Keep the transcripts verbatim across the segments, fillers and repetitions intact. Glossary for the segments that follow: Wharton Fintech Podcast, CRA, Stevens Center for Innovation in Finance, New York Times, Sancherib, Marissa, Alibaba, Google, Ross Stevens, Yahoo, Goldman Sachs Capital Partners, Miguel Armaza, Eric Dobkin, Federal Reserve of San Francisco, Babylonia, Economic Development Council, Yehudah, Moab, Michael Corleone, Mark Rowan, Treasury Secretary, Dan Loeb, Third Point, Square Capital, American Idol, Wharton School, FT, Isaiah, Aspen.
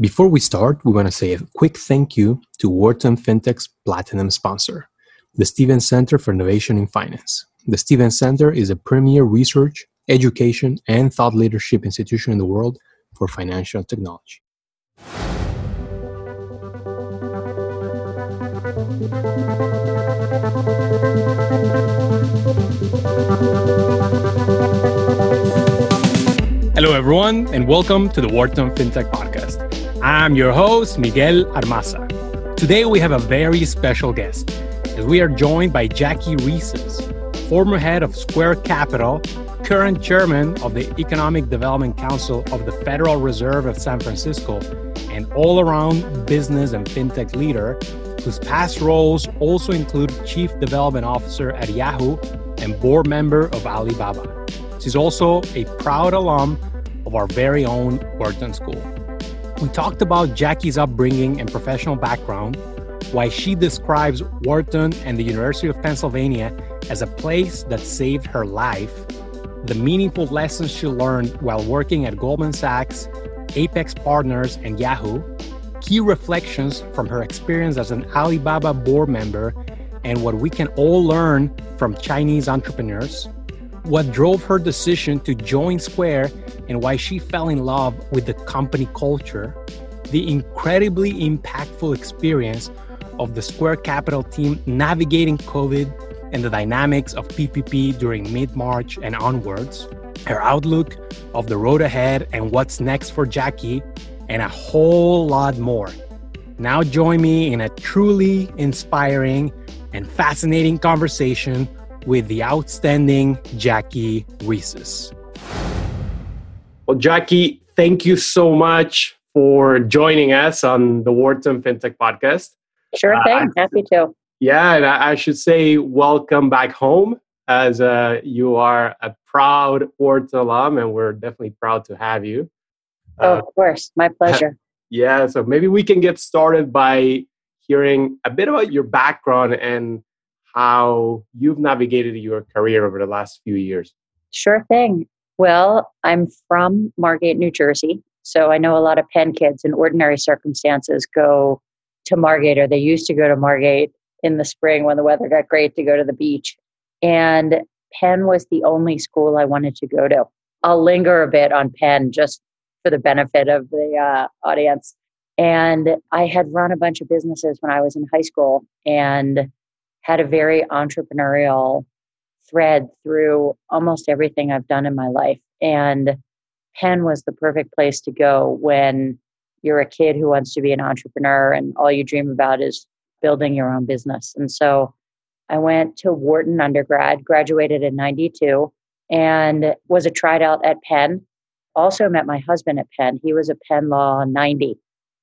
Before we start, we want to say a quick thank you to Wharton Fintech's platinum sponsor, the Stevens Center for Innovation in Finance. The Stevens Center is a premier research, education, and thought leadership institution in the world for financial technology. Hello, everyone, and welcome to the Wharton Fintech Podcast. I'm your host, Miguel Armaza. Today, we have a very special guest, as we are joined by Jackie Reses, former head of Square Capital, current chairman of the Economic Development Council of the Federal Reserve of San Francisco, and all-around business and fintech leader, whose past roles also include Chief Development Officer at Yahoo and board member of Alibaba. She's also a proud alum of our very own Wharton School. We talked about Jackie's upbringing and professional background, why she describes Wharton and the University of Pennsylvania as a place that saved her life, the meaningful lessons she learned while working at Goldman Sachs, Apex Partners, and Yahoo, key reflections from her experience as an Alibaba board member, and what we can all learn from Chinese entrepreneurs, what drove her decision to join Square and why she fell in love with the company culture, the incredibly impactful experience of the Square Capital team navigating COVID and the dynamics of P P P during mid-March and onwards, her outlook of the road ahead and what's next for Jackie, and a whole lot more. Now join me in a truly inspiring and fascinating conversation with the outstanding Jackie Reses. Well, Jackie, thank you so much for joining us on the Wharton Fintech Podcast. Sure thing. Uh, Happy to. Yeah, and I, I should say welcome back home, as uh, you are a proud Wharton alum, and we're definitely proud to have you. Oh, uh, of course. My pleasure. Yeah, so maybe we can get started by hearing a bit about your background and how you've navigated your career over the last few years. Sure thing. Well, I'm from Margate, New Jersey. So I know a lot of Penn kids in ordinary circumstances go to Margate, or they used to go to Margate in the spring when the weather got great to go to the beach. And Penn was the only school I wanted to go to. I'll linger a bit on Penn just for the benefit of the uh, audience. And I had run a bunch of businesses when I was in high school and had a very entrepreneurial thread through almost everything I've done in my life. And Penn was the perfect place to go when you're a kid who wants to be an entrepreneur and all you dream about is building your own business. And so I went to Wharton undergrad, graduated in ninety-two, and was a tried out at Penn. Also met my husband at Penn. He was a Penn Law ninety.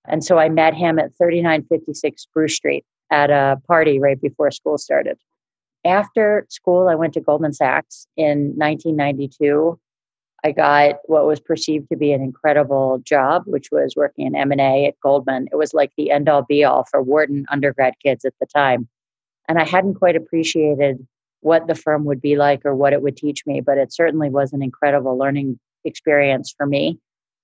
And so I met him at thirty-nine fifty-six Spruce Street at a party right before school started. After school, I went to Goldman Sachs in nineteen ninety-two. I got what was perceived to be an incredible job, which was working in M and A at Goldman. It was like the end-all be-all for Wharton undergrad kids at the time. And I hadn't quite appreciated what the firm would be like or what it would teach me, but it certainly was an incredible learning experience for me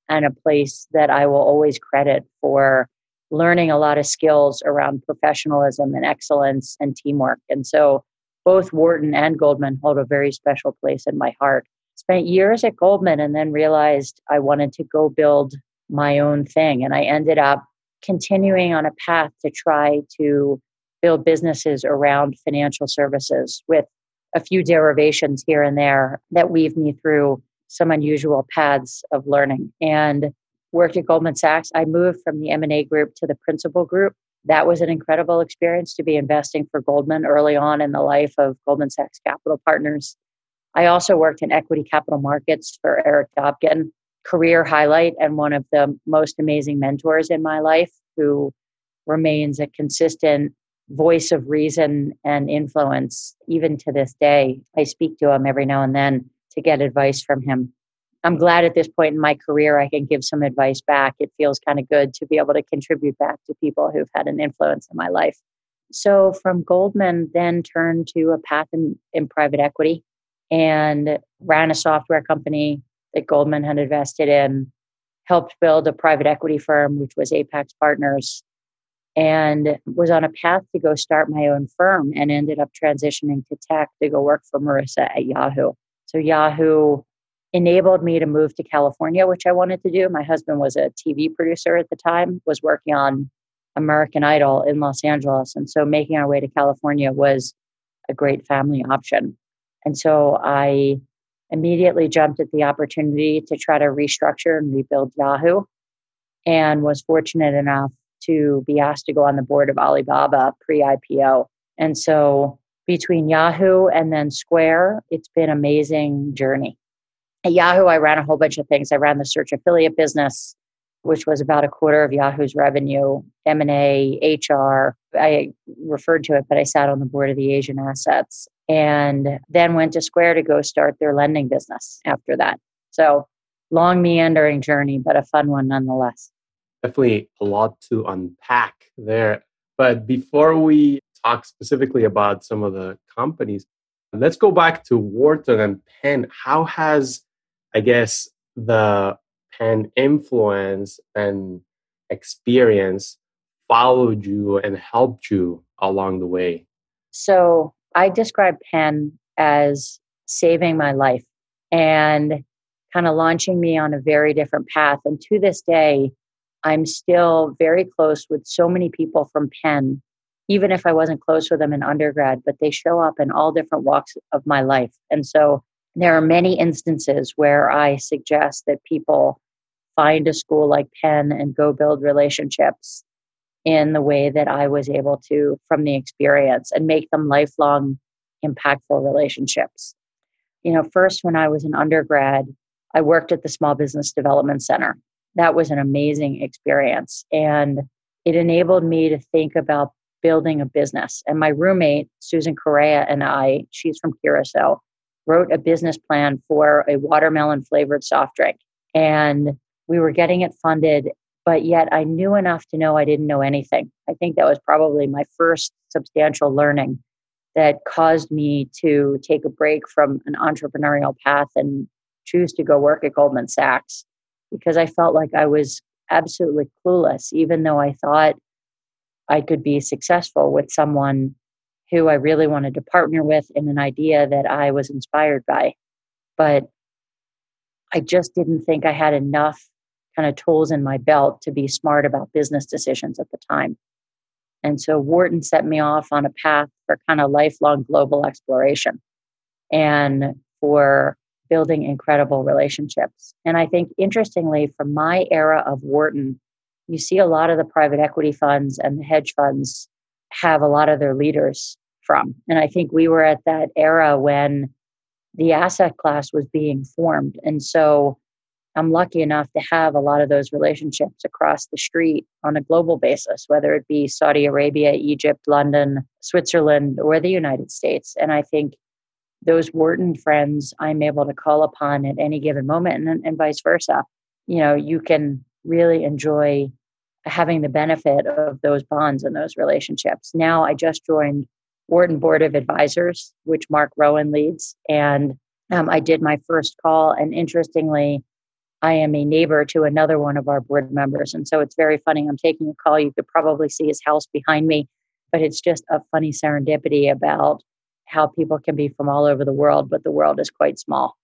and a place that I will always credit for learning a lot of skills around professionalism and excellence and teamwork. And so both Wharton and Goldman hold a very special place in my heart. Spent years at Goldman and then realized I wanted to go build my own thing. And I ended up continuing on a path to try to build businesses around financial services with a few derivations here and there that weave me through some unusual paths of learning. And worked at Goldman Sachs. I moved from the M and A group to the principal group. That was an incredible experience to be investing for Goldman early on in the life of Goldman Sachs Capital Partners. I also worked in equity capital markets for Eric Dobkin, career highlight and one of the most amazing mentors in my life, who remains a consistent voice of reason and influence even to this day. I speak to him every now and then to get advice from him. I'm glad at this point in my career I can give some advice back. It feels kind of good to be able to contribute back to people who've had an influence in my life. So from Goldman, then turned to a path in, in private equity, and ran a software company that Goldman had invested in, helped build a private equity firm, which was Apex Partners, and was on a path to go start my own firm and ended up transitioning to tech to go work for Marissa at Yahoo. So Yahoo enabled me to move to California, which I wanted to do. My husband was a T V producer at the time, was working on American Idol in Los Angeles. And so making our way to California was a great family option. And so I immediately jumped at the opportunity to try to restructure and rebuild Yahoo, and was fortunate enough to be asked to go on the board of Alibaba pre-I P O. And so between Yahoo and then Square, it's been an amazing journey. At Yahoo, I ran a whole bunch of things. I ran the search affiliate business, which was about a quarter of Yahoo's revenue, M and A, H R. I referred to it, but I sat on the board of the Asian assets, and then went to Square to go start their lending business after that. So long meandering journey, but a fun one nonetheless. Definitely a lot to unpack there. But before we talk specifically about some of the companies, let's go back to Wharton and Penn. How has, I guess, the Penn influence and experience followed you and helped you along the way? So I describe Penn as saving my life and kind of launching me on a very different path. And to this day, I'm still very close with so many people from Penn, even if I wasn't close with them in undergrad, but they show up in all different walks of my life. And so there are many instances where I suggest that people find a school like Penn and go build relationships in the way that I was able to from the experience, and make them lifelong, impactful relationships. You know, first, when I was an undergrad, I worked at the Small Business Development Center. That was an amazing experience. And it enabled me to think about building a business. And my roommate, Susan Correa, and I, she's from Curaçao, wrote a business plan for a watermelon flavored soft drink. And we were getting it funded, but yet I knew enough to know I didn't know anything. I think that was probably my first substantial learning that caused me to take a break from an entrepreneurial path and choose to go work at Goldman Sachs, because I felt like I was absolutely clueless, even though I thought I could be successful with someone who I really wanted to partner with in an idea that I was inspired by. But I just didn't think I had enough kind of tools in my belt to be smart about business decisions at the time. And so Wharton set me off on a path for kind of lifelong global exploration and for building incredible relationships. And I think, interestingly, from my era of Wharton, you see a lot of the private equity funds and the hedge funds have a lot of their leaders from. And I think we were at that era when the asset class was being formed. And so I'm lucky enough to have a lot of those relationships across the street on a global basis, whether it be Saudi Arabia, Egypt, London, Switzerland, or the United States. And I think those Wharton friends I'm able to call upon at any given moment, and, and vice versa. You know, you can really enjoy having the benefit of those bonds and those relationships. Now, I just joined Wharton Board of Advisors, which Mark Rowan leads. And um, I did my first call. And interestingly, I am a neighbor to another one of our board members. And so it's very funny. I'm taking a call. You could probably see his house behind me, but it's just a funny serendipity about how people can be from all over the world, but the world is quite small.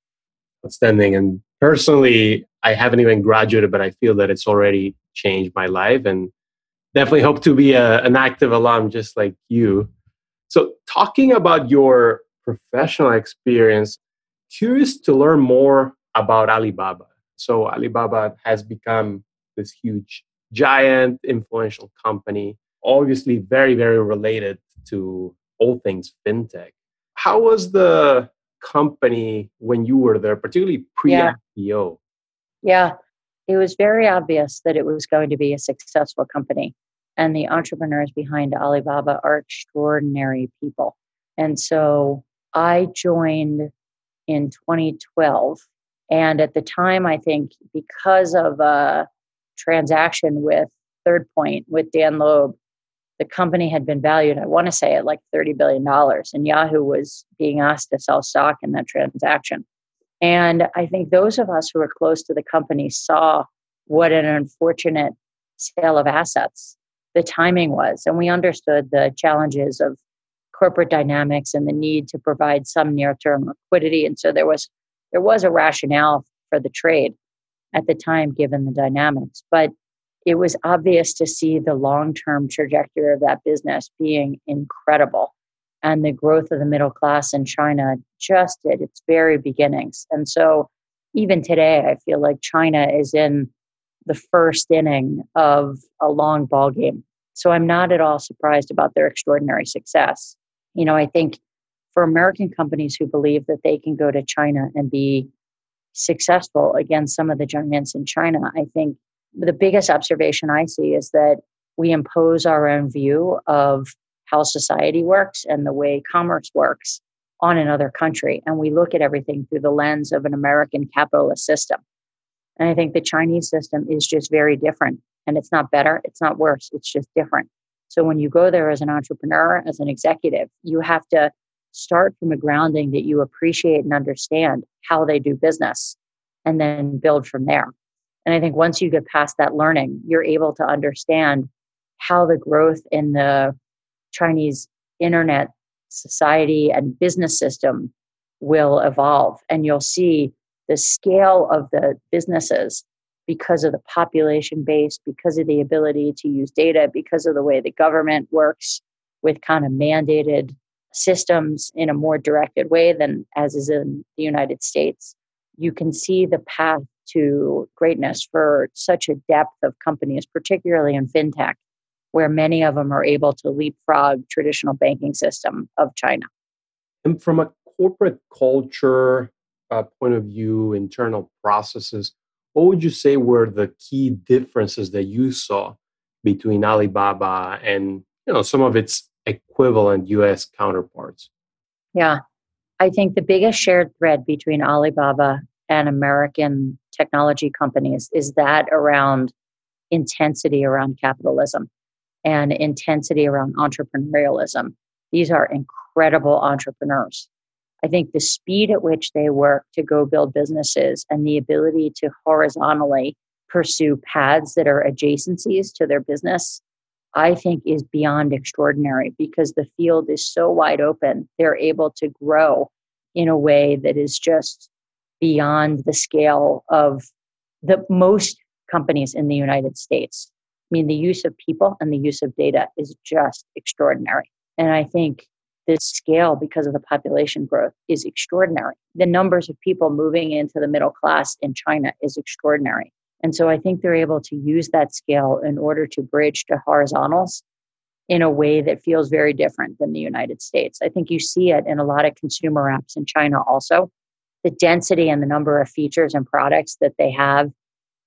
Outstanding. And personally, I haven't even graduated, but I feel that it's already changed my life, and definitely hope to be a, an active alum just like you. So talking about your professional experience, curious to learn more about Alibaba. So Alibaba has become this huge, giant, influential company, obviously very, very related to all things fintech. How was the company when you were there, particularly pre-I P O? Yeah. yeah, it was very obvious that it was going to be a successful company. And the entrepreneurs behind Alibaba are extraordinary people. And so I joined in twenty twelve. And at the time, I think because of a transaction with Third Point, with Dan Loeb, the company had been valued, I want to say, at like thirty billion dollars. And Yahoo was being asked to sell stock in that transaction. And I think those of us who were close to the company saw what an unfortunate sale of assets the timing was. And we understood the challenges of corporate dynamics and the need to provide some near-term liquidity. And so there was there was a rationale for the trade at the time, given the dynamics. But it was obvious to see the long-term trajectory of that business being incredible. And the growth of the middle class in China just at its very beginnings. And so even today, I feel like China is in the first inning of a long ball game. So I'm not at all surprised about their extraordinary success. You know, I think for American companies who believe that they can go to China and be successful against some of the giants in China, I think the biggest observation I see is that we impose our own view of how society works and the way commerce works on another country. And we look at everything through the lens of an American capitalist system. And I think the Chinese system is just very different. And it's not better, it's not worse, it's just different. So when you go there as an entrepreneur, as an executive, you have to start from a grounding that you appreciate and understand how they do business and then build from there. And I think once you get past that learning, you're able to understand how the growth in the Chinese internet society and business system will evolve. And you'll see the scale of the businesses because of the population base, because of the ability to use data, because of the way the government works with kind of mandated systems in a more directed way than as is in the United States. You can see the path to greatness for such a depth of companies, particularly in fintech, where many of them are able to leapfrog traditional banking system of China. And from a corporate culture uh, point of view, internal processes, what would you say were the key differences that you saw between Alibaba and, you know, some of its equivalent U S counterparts? Yeah, I think the biggest shared thread between Alibaba and American technology companies is that around intensity around capitalism and intensity around entrepreneurialism. These are incredible entrepreneurs. I think the speed at which they work to go build businesses and the ability to horizontally pursue paths that are adjacencies to their business, I think is beyond extraordinary because the field is so wide open. They're able to grow in a way that is just beyond the scale of the most companies in the United States. I mean, the use of people and the use of data is just extraordinary. And I think this scale, because of the population growth, is extraordinary. The numbers of people moving into the middle class in China is extraordinary. And so I think they're able to use that scale in order to bridge to horizontals in a way that feels very different than the United States. I think you see it in a lot of consumer apps in China also. The density and the number of features and products that they have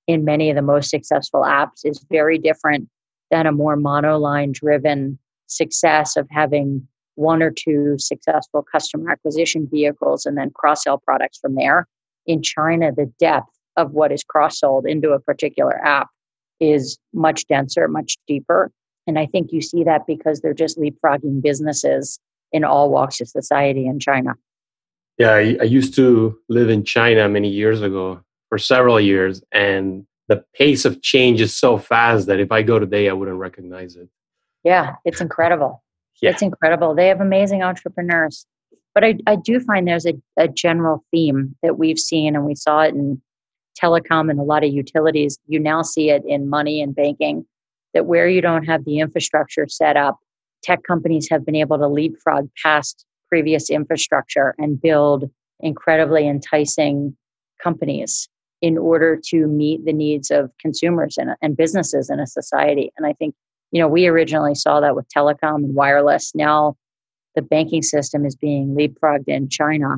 in many of the most successful apps is very different than a more monoline driven success of having one or two successful customer acquisition vehicles and then cross-sell products from there. In China, the depth of what is cross-sold into a particular app is much denser, much deeper. And I think you see that because they're just leapfrogging businesses in all walks of society in China. Yeah, I, I used to live in China many years ago. For several years, and the pace of change is so fast that if I go today, I wouldn't recognize it. Yeah, it's incredible. yeah. It's incredible. They have amazing entrepreneurs. But I, I do find there's a, a general theme that we've seen, and we saw it in telecom and a lot of utilities. You now see it in money and banking, that where you don't have the infrastructure set up, tech companies have been able to leapfrog past previous infrastructure and build incredibly enticing companies in order to meet the needs of consumers and, and businesses in a society. And I think, you know, we originally saw that with telecom and wireless. Now the banking system is being leapfrogged in China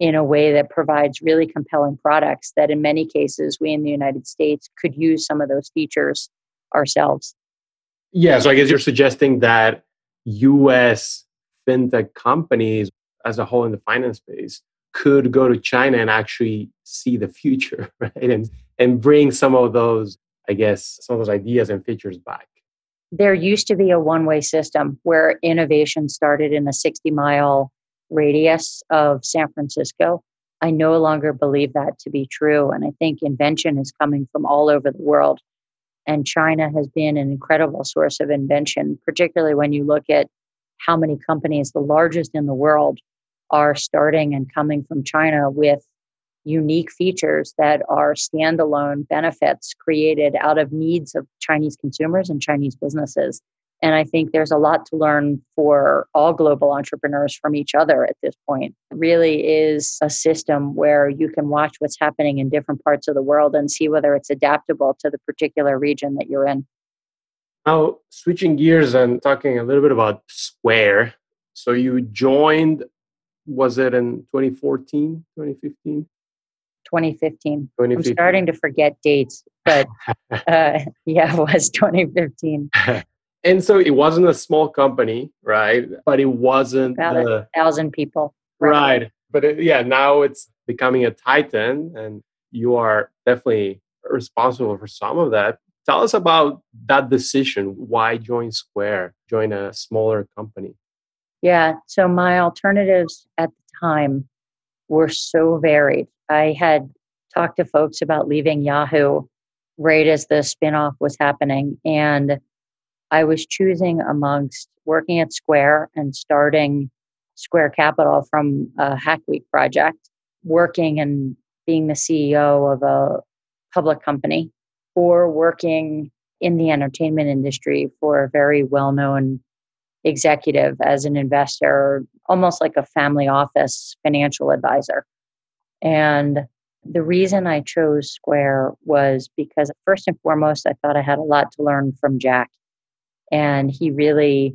in a way that provides really compelling products that in many cases, we in the United States could use some of those features ourselves. Yeah, so I guess you're suggesting that U S fintech companies as a whole in the finance space could go to China and actually see the future, right? And and bring some of those, I guess, some of those ideas and features back. There used to be a one-way system where innovation started in a sixty-mile radius of San Francisco I no longer believe that to be true. And I think invention is coming from all over the world. And China has been an incredible source of invention, particularly when you look at how many companies, the largest in the world, are starting and coming from China with unique features that are standalone benefits created out of needs of Chinese consumers and Chinese businesses. And I think there's a lot to learn for all global entrepreneurs from each other at this point. It really is a system where you can watch what's happening in different parts of the world and see whether it's adaptable to the particular region that you're in. Now, switching gears and talking a little bit about Square. So you joined, was it in twenty fourteen, twenty fifteen? twenty fifteen. twenty fifteen. I'm starting to forget dates, but uh, yeah, it was twenty fifteen. And so it wasn't a small company, right? But it wasn't about a thousand people. Right. right. But it, yeah, now it's becoming a titan and you are definitely responsible for some of that. Tell us about that decision. Why join Square, join a smaller company? Yeah. So my alternatives at the time were so varied. I had talked to folks about leaving Yahoo right as the spinoff was happening. And I was choosing amongst working at Square and starting Square Capital from a Hack Week project, working and being the C E O of a public company, or working in the entertainment industry for a very well-known executive as an investor, almost like a family office financial advisor. And the reason I chose Square was because first and foremost, I thought I had a lot to learn from Jack. And he really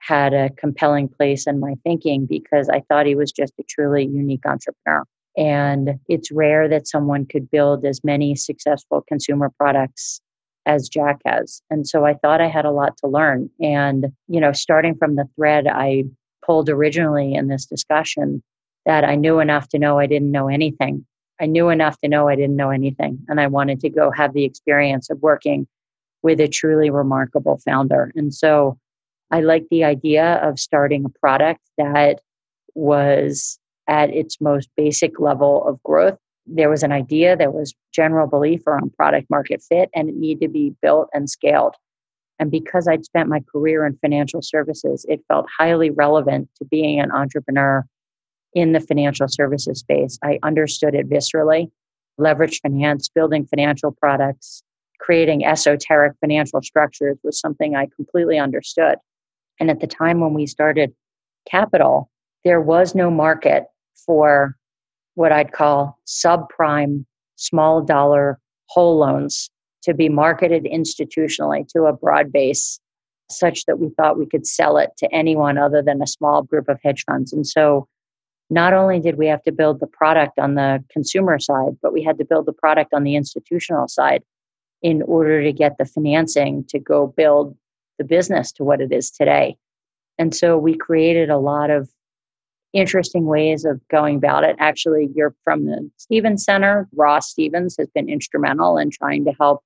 had a compelling place in my thinking because I thought he was just a truly unique entrepreneur. And it's rare that someone could build as many successful consumer products as Jack has. And so I thought I had a lot to learn. And, you know, starting from the thread I pulled originally in this discussion that I knew enough to know I didn't know anything. I knew enough to know I didn't know anything. And I wanted to go have the experience of working with a truly remarkable founder. And so I liked the idea of starting a product that was at its most basic level of growth. There was an idea, there was general belief around product market fit, and it needed to be built and scaled. And because I'd spent my career in financial services, it felt highly relevant to being an entrepreneur in the financial services space. I understood it viscerally, leveraged finance, building financial products, creating esoteric financial structures was something I completely understood. And at the time when we started Capital, there was no market for what I'd call subprime, small dollar whole loans to be marketed institutionally to a broad base such that we thought we could sell it to anyone other than a small group of hedge funds. And so not only did we have to build the product on the consumer side, but we had to build the product on the institutional side in order to get the financing to go build the business to what it is today. And so we created a lot of interesting ways of going about it. Actually, you're from the Stevens Center. Ross Stevens has been instrumental in trying to help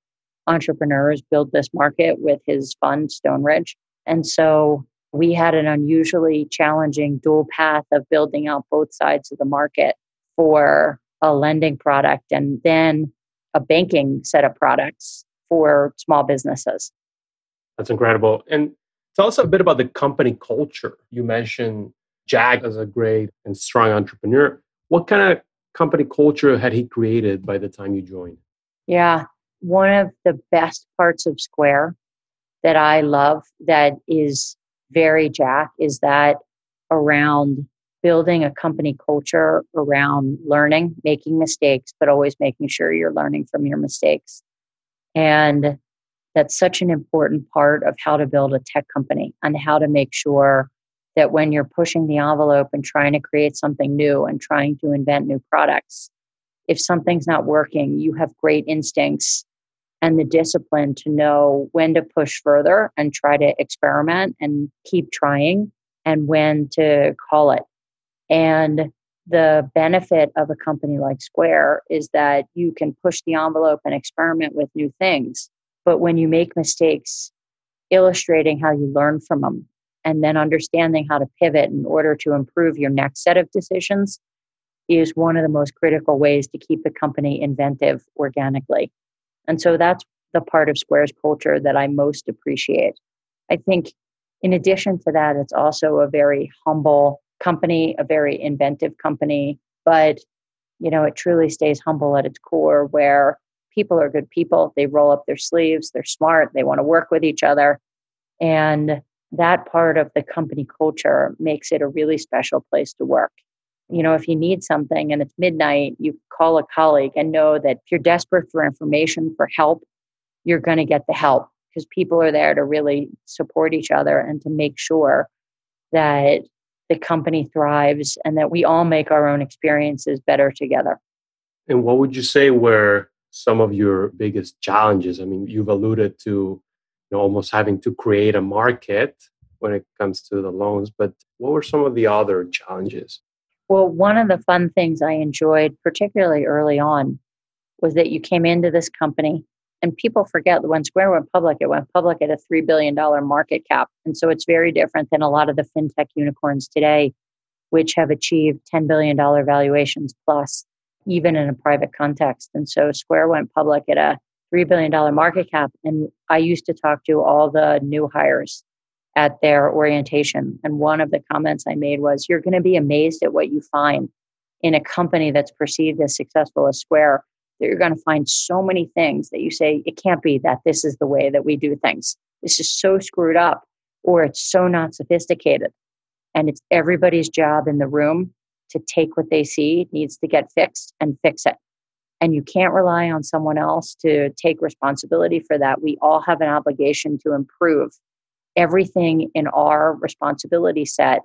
entrepreneurs build this market with his fund, Stone Ridge. And so we had an unusually challenging dual path of building out both sides of the market for a lending product and then a banking set of products for small businesses. That's incredible. And tell us a bit about the company culture. You mentioned Jack as a great and strong entrepreneur. What kind of company culture had he created by the time you joined? Yeah. One of the best parts of Square that I love that is very Jack is that around building a company culture around learning, making mistakes, but always making sure you're learning from your mistakes. And that's such an important part of how to build a tech company and how to make sure that when you're pushing the envelope and trying to create something new and trying to invent new products, if something's not working, you have great instincts and the discipline to know when to push further and try to experiment and keep trying and when to call it. And the benefit of a company like Square is that you can push the envelope and experiment with new things. But when you make mistakes, illustrating how you learn from them and then understanding how to pivot in order to improve your next set of decisions is one of the most critical ways to keep the company inventive organically. And so that's the part of Square's culture that I most appreciate. I think in addition to that, it's also a very humble company, a very inventive company, but you know, it truly stays humble at its core, where people are good people. They roll up their sleeves. They're smart. They want to work with each other. And that part of the company culture makes it a really special place to work. You know, if you need something and it's midnight, you call a colleague and know that if you're desperate for information, for help, you're going to get the help, because people are there to really support each other and to make sure that the company thrives and that we all make our own experiences better together. And what would you say were some of your biggest challenges? I mean, you've alluded to, you know, almost having to create a market when it comes to the loans, but what were some of the other challenges? Well, one of the fun things I enjoyed, particularly early on, was that you came into this company, and people forget that when Square went public, it went public at a three billion dollars market cap. And so it's very different than a lot of the fintech unicorns today, which have achieved ten billion dollars valuations plus, even in a private context. And so Square went public at a three billion dollars market cap. And I used to talk to all the new hires at their orientation. And one of the comments I made was, you're going to be amazed at what you find in a company that's perceived as successful as Square, that you're going to find so many things that you say, it can't be that this is the way that we do things. This is so screwed up, or it's so not sophisticated. And it's everybody's job in the room to take what they see needs to get fixed and fix it. And you can't rely on someone else to take responsibility for that. We all have an obligation to improve everything in our responsibility set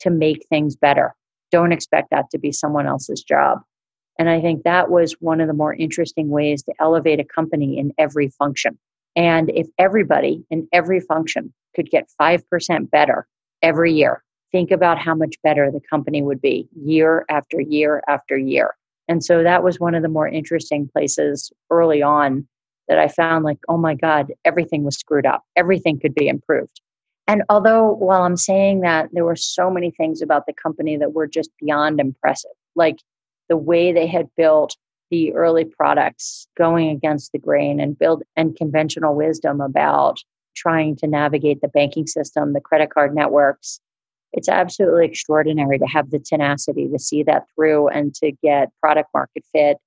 to make things better. Don't expect that to be someone else's job. And I think that was one of the more interesting ways to elevate a company in every function. And if everybody in every function could get five percent better every year, think about how much better the company would be year after year after year. And so that was one of the more interesting places early on that I found, like, oh my God, everything was screwed up. Everything could be improved. And although while I'm saying that, there were so many things about the company that were just beyond impressive. Like, the way they had built the early products, going against the grain and build and conventional wisdom about trying to navigate the banking system, the credit card networks. It's absolutely extraordinary to have the tenacity to see that through and to get product market fit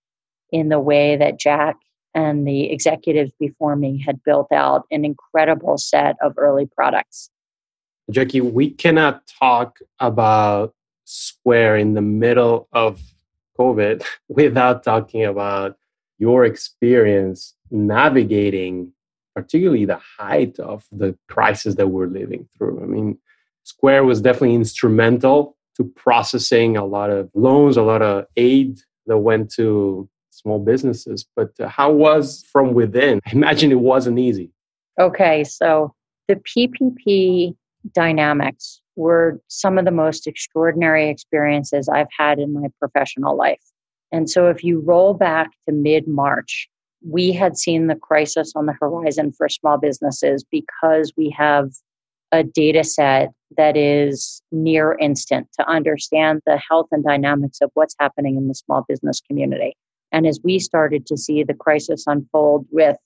in the way that Jack and the executives before me had built out an incredible set of early products. Jackie, we cannot talk about Square in the middle of COVID without talking about your experience navigating, particularly the height of the crisis that we're living through. I mean, Square was definitely instrumental to processing a lot of loans, a lot of aid that went to small businesses. But how was from within? I imagine it wasn't easy. Okay, so the P P P dynamics were some of the most extraordinary experiences I've had in my professional life. And so if you roll back to mid-March, we had seen the crisis on the horizon for small businesses because we have a data set that is near instant to understand the health and dynamics of what's happening in the small business community. And as we started to see the crisis unfold with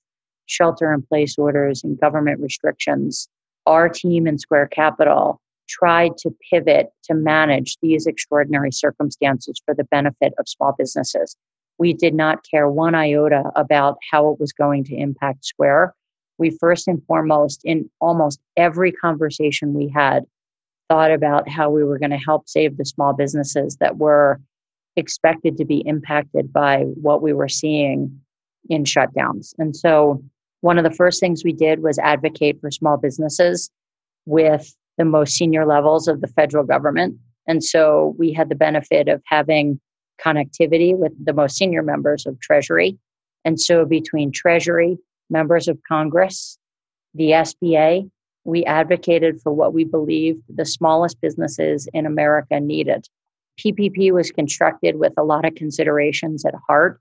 shelter-in-place orders and government restrictions, our team in Square Capital tried to pivot to manage these extraordinary circumstances for the benefit of small businesses. We did not care one iota about how it was going to impact Square. We first and foremost, in almost every conversation we had, thought about how we were going to help save the small businesses that were expected to be impacted by what we were seeing in shutdowns. And so one of the first things we did was advocate for small businesses with the most senior levels of the federal government. And so we had the benefit of having connectivity with the most senior members of Treasury. And so between Treasury, members of Congress, the S B A, we advocated for what we believed the smallest businesses in America needed. P P P was constructed with a lot of considerations at heart,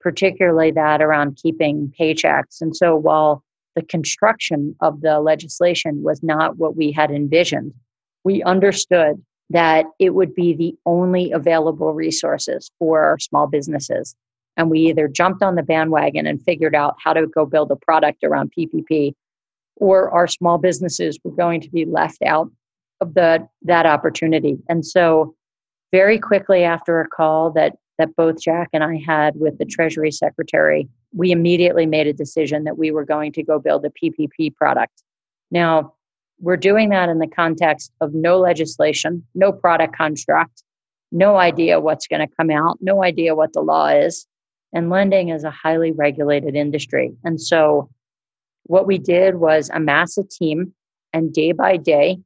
particularly that around keeping paychecks. And so while the construction of the legislation was not what we had envisioned, we understood that it would be the only available resources for small businesses. And we either jumped on the bandwagon and figured out how to go build a product around P P P, or our small businesses were going to be left out of the that opportunity. And so very quickly after a call that that both Jack and I had with the Treasury Secretary, we immediately made a decision that we were going to go build a P P P product. Now, we're doing that in the context of no legislation, no product construct, no idea what's going to come out, no idea what the law is, and lending is a highly regulated industry. And so what we did was amass a team, and day by day,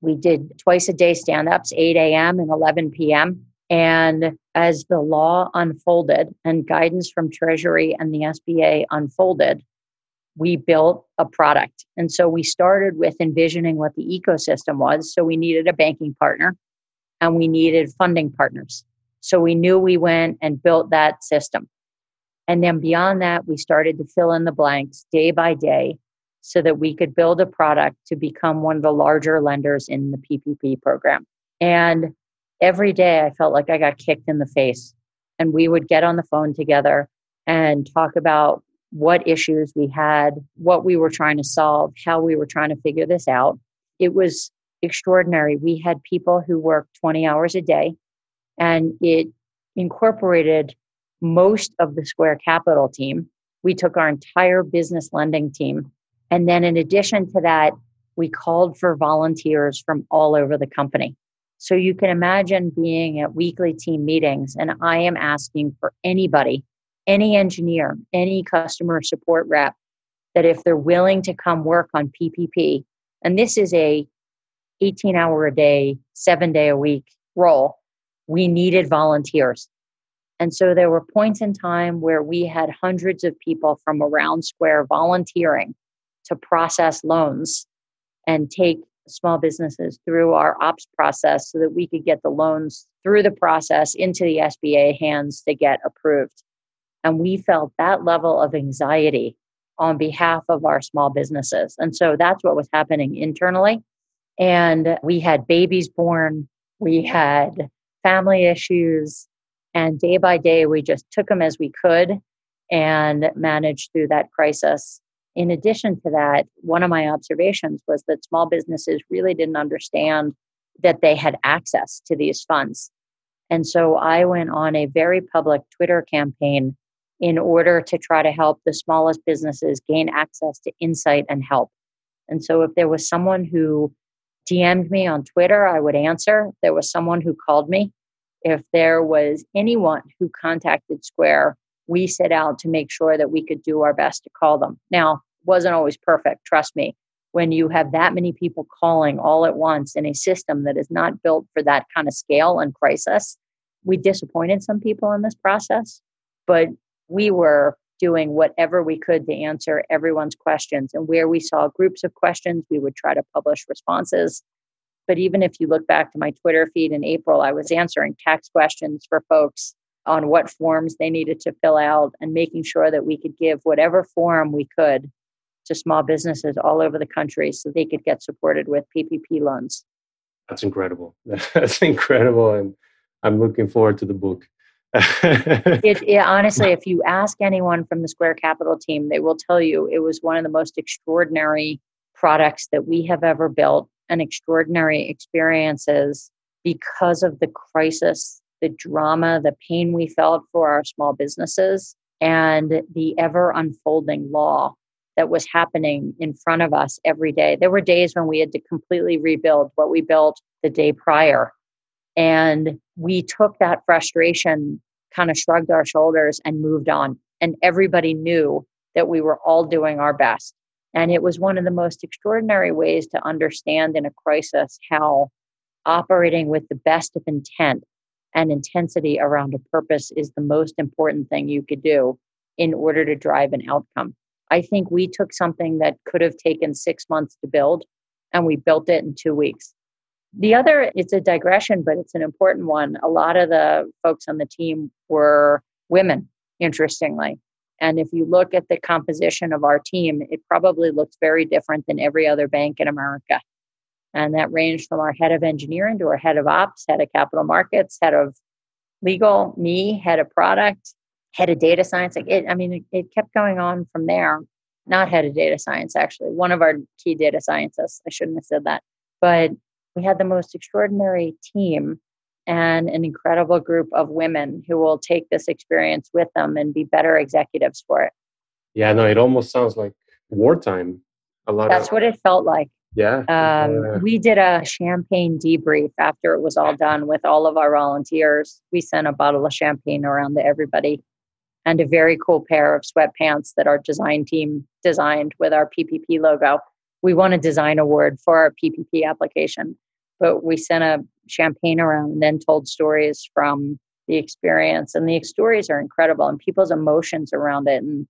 we did twice a day stand-ups, eight a.m. and eleven p.m., and as the law unfolded and guidance from Treasury and the S B A unfolded, we built a product. And so we started with envisioning what the ecosystem was. So we needed a banking partner and we needed funding partners. So we knew we went and built that system. And then beyond that, we started to fill in the blanks day by day so that we could build a product to become one of the larger lenders in the P P P program. And every day I felt like I got kicked in the face, and we would get on the phone together and talk about what issues we had, what we were trying to solve, how we were trying to figure this out. It was extraordinary. We had people who worked twenty hours a day, and it incorporated most of the Square Capital team. We took our entire business lending team. And then in addition to that, we called for volunteers from all over the company. So you can imagine being at weekly team meetings, and I am asking for anybody, any engineer, any customer support rep, that if they're willing to come work on P P P, and this is a eighteen hour a day, seven day a week role, we needed volunteers. And so there were points in time where we had hundreds of people from around Square volunteering to process loans and take small businesses through our ops process so that we could get the loans through the process into the S B A hands to get approved. And we felt that level of anxiety on behalf of our small businesses. And so that's what was happening internally. And we had babies born, we had family issues, and day by day, we just took them as we could and managed through that crisis. In addition to that, one of my observations was that small businesses really didn't understand that they had access to these funds. And so I went on a very public Twitter campaign in order to try to help the smallest businesses gain access to insight and help. And so if there was someone who D M'd me on Twitter, I would answer. If there was someone who called me, if there was anyone who contacted Square, we set out to make sure that we could do our best to call them. Now, wasn't always perfect. Trust me, when you have that many people calling all at once in a system that is not built for that kind of scale and crisis, we disappointed some people in this process, but we were doing whatever we could to answer everyone's questions. And where we saw groups of questions, we would try to publish responses. But even if you look back to my Twitter feed in April, I was answering tax questions for folks on what forms they needed to fill out and making sure that we could give whatever form we could to small businesses all over the country so they could get supported with P P P loans. That's incredible. That's incredible. And I'm looking forward to the book. it, it, honestly, if you ask anyone from the Square Capital team, they will tell you it was one of the most extraordinary products that we have ever built, and extraordinary experiences because of the crisis, the drama, the pain we felt for our small businesses, and the ever unfolding law that was happening in front of us every day. There were days when we had to completely rebuild what we built the day prior. And we took that frustration, kind of shrugged our shoulders, and moved on. And everybody knew that we were all doing our best. And it was one of the most extraordinary ways to understand in a crisis how operating with the best of intent and intensity around a purpose is the most important thing you could do in order to drive an outcome. I think we took something that could have taken six months to build, and we built it in two weeks. The other, it's a digression, but it's an important one. A lot of the folks on the team were women, interestingly. And if you look at the composition of our team, it probably looks very different than every other bank in America. And that ranged from our head of engineering to our head of ops, head of capital markets, head of legal, me, head of product, head of data science. Like it, I mean, it, it kept going on from there. Not head of data science, actually. One of our key data scientists. I shouldn't have said that. But we had the most extraordinary team and an incredible group of women who will take this experience with them and be better executives for it. Yeah, no, it almost sounds like wartime. A lot. That's of, what it felt like. Yeah. Um, uh, we did a champagne debrief after it was all done with all of our volunteers. We sent a bottle of champagne around to everybody and a very cool pair of sweatpants that our design team designed with our P P P logo. We won a design award for our P P P application, but we sent a champagne around and then told stories from the experience. And the stories are incredible and people's emotions around it. And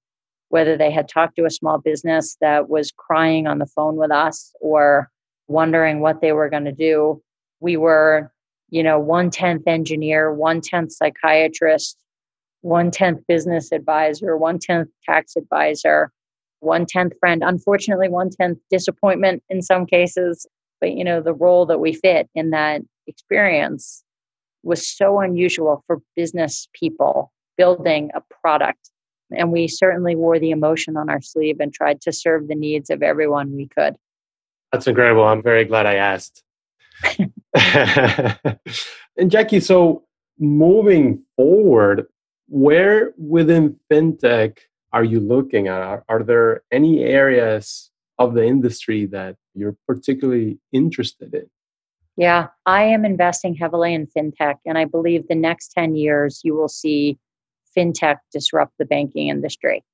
whether they had talked to a small business that was crying on the phone with us or wondering what they were going to do. We were, you know, one-tenth engineer, one-tenth psychiatrist, one-tenth business advisor, one-tenth tax advisor, one-tenth friend, unfortunately, one-tenth disappointment in some cases. But, you know, the role that we fit in that experience was so unusual for business people building a product. And we certainly wore the emotion on our sleeve and tried to serve the needs of everyone we could. That's incredible. I'm very glad I asked. And Jackie, so moving forward, where within fintech are you looking at? Are, are there any areas of the industry that you're particularly interested in? Yeah, I am investing heavily in fintech. And I believe the next ten years, you will see fintech disrupt the banking industry.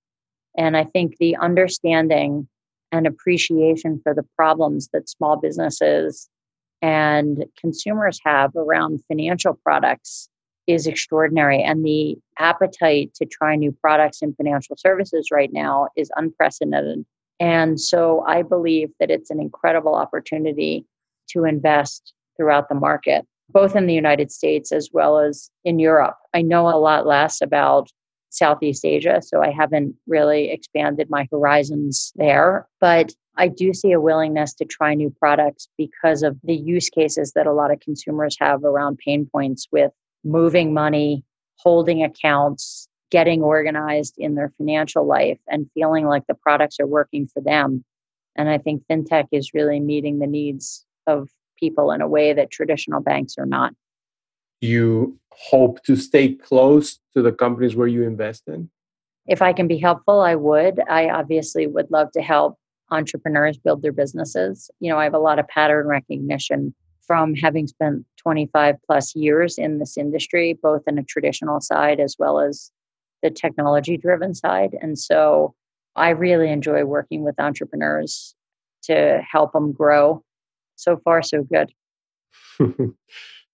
And I think the understanding and appreciation for the problems that small businesses and consumers have around financial products is extraordinary. And the appetite to try new products in financial services right now is unprecedented. And so I believe that it's an incredible opportunity to invest throughout the market, both in the United States as well as in Europe. I know a lot less about Southeast Asia, so I haven't really expanded my horizons there. But I do see a willingness to try new products because of the use cases that a lot of consumers have around pain points with moving money, holding accounts, getting organized in their financial life, and feeling like the products are working for them. And I think fintech is really meeting the needs of people in a way that traditional banks are not. You hope to stay close to the companies where you invest in? If I can be helpful, I would. I obviously would love to help entrepreneurs build their businesses. You know, I have a lot of pattern recognition from having spent twenty-five plus years in this industry, both in a traditional side as well as the technology-driven side. And so I really enjoy working with entrepreneurs to help them grow. So far, so good.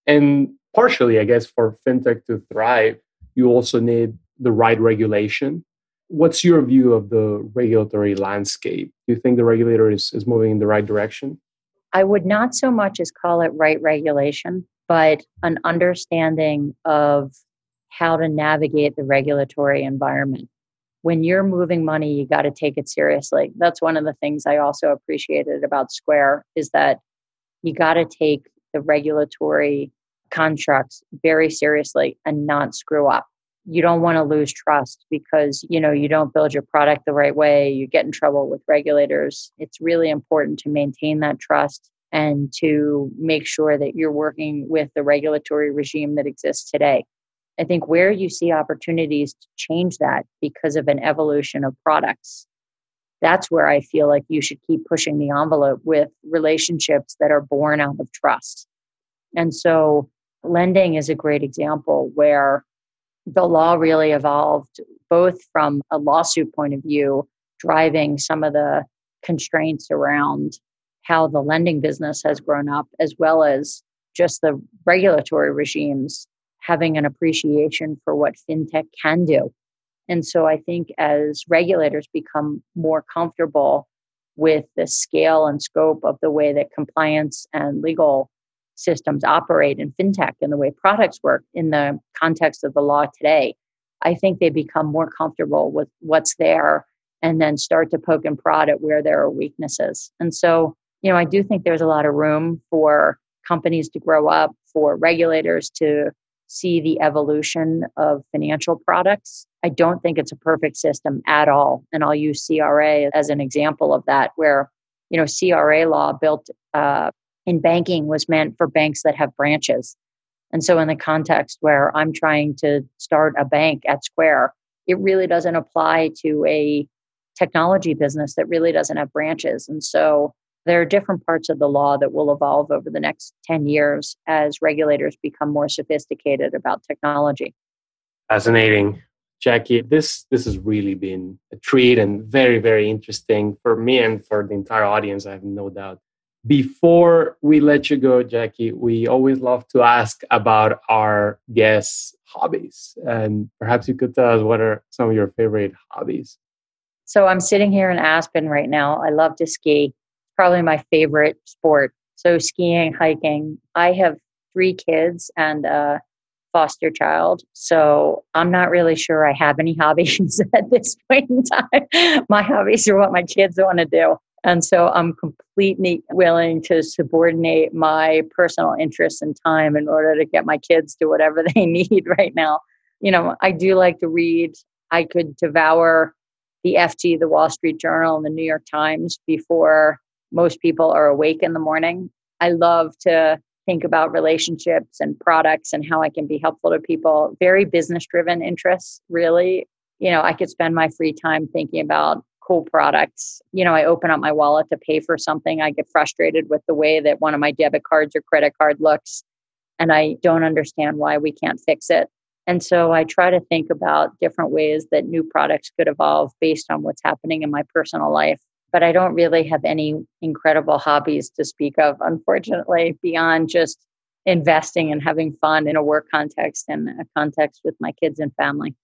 And partially, I guess, for fintech to thrive, you also need the right regulation. What's your view of the regulatory landscape? Do you think the regulator is, is moving in the right direction? I would not so much as call it right regulation, but an understanding of how to navigate the regulatory environment. When you're moving money, you got to take it seriously. That's one of the things I also appreciated about Square is that you got to take the regulatory contracts very seriously and not screw up. You don't want to lose trust because, you know, you don't build your product the right way. You get in trouble with regulators. It's really important to maintain that trust and to make sure that you're working with the regulatory regime that exists today. I think where you see opportunities to change that because of an evolution of products, that's where I feel like you should keep pushing the envelope with relationships that are born out of trust. And so lending is a great example where the law really evolved both from a lawsuit point of view, driving some of the constraints around how the lending business has grown up, as well as just the regulatory regimes having an appreciation for what fintech can do. And so I think as regulators become more comfortable with the scale and scope of the way that compliance and legal systems operate in fintech and the way products work in the context of the law today, I think they become more comfortable with what's there and then start to poke and prod at where there are weaknesses. And so you know, I do think there's a lot of room for companies to grow up, for regulators to see the evolution of financial products. I don't think it's a perfect system at all. And I'll use C R A as an example of that, where, you know, C R A law built uh, in banking was meant for banks that have branches. And so in the context where I'm trying to start a bank at Square, it really doesn't apply to a technology business that really doesn't have branches. And so there are different parts of the law that will evolve over the next ten years as regulators become more sophisticated about technology. Fascinating. Jackie, this this has really been a treat and very, very interesting for me and for the entire audience, I have no doubt. Before we let you go, Jackie, we always love to ask about our guests' hobbies. And perhaps you could tell us what are some of your favorite hobbies. So I'm sitting here in Aspen right now. I love to ski. Probably my favorite sport. So skiing, hiking. I have three kids and a foster child. So I'm not really sure I have any hobbies at this point in time. My hobbies are what my kids want to do. And so I'm completely willing to subordinate my personal interests and time in order to get my kids to whatever they need right now. You know, I do like to read. I could devour the F T, the Wall Street Journal, and the New York Times before most people are awake in the morning. I love to think about relationships and products and how I can be helpful to people. Very business-driven interests, really. You know, I could spend my free time thinking about cool products. You know, I open up my wallet to pay for something. I get frustrated with the way that one of my debit cards or credit card looks, and I don't understand why we can't fix it. And so I try to think about different ways that new products could evolve based on what's happening in my personal life. But I don't really have any incredible hobbies to speak of, unfortunately, beyond just investing and having fun in a work context and a context with my kids and family.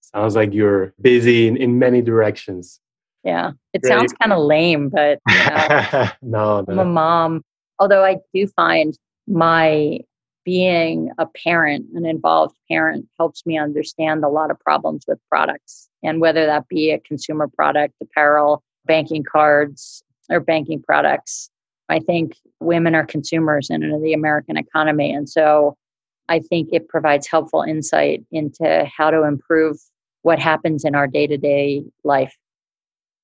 Sounds like you're busy in, in many directions. Yeah. It Great. Sounds kind of lame, but you know, no, no. I'm a mom. Although I do find my being a parent, an involved parent, helps me understand a lot of problems with products. And whether that be a consumer product, apparel, banking cards, or banking products. I think women are consumers in the American economy. And so I think it provides helpful insight into how to improve what happens in our day-to-day life.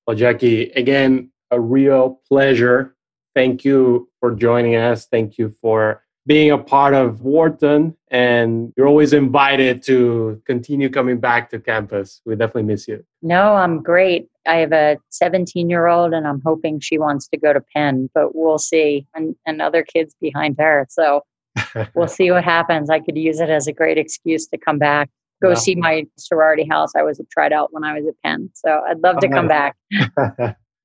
Well, Jackie, again, a real pleasure. Thank you for joining us. Thank you for being a part of Wharton. And you're always invited to continue coming back to campus. We definitely miss you. No, I'm great. I have a seventeen-year-old and I'm hoping she wants to go to Penn, but we'll see. And, and other kids behind her. So we'll see what happens. I could use it as a great excuse to come back, go yeah. see my sorority house. I was tried out when I was at Penn. So I'd love to come back.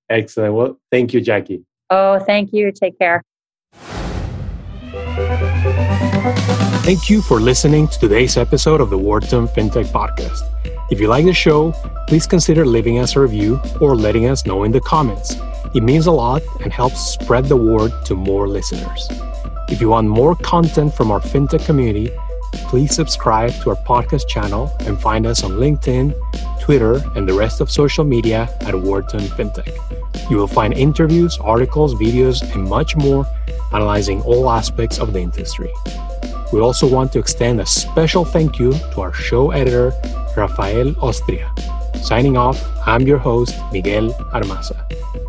Excellent. Well, thank you, Jackie. Oh, thank you. Take care. Thank you for listening to today's episode of the Wharton FinTech Podcast. If you like the show, please consider leaving us a review or letting us know in the comments. It means a lot and helps spread the word to more listeners. If you want more content from our FinTech community, please subscribe to our podcast channel and find us on LinkedIn, Twitter, and the rest of social media at Wharton FinTech. You will find interviews, articles, videos, and much more analyzing all aspects of the industry. We also want to extend a special thank you to our show editor, Rafael Ostria. Signing off, I'm your host, Miguel Armaza.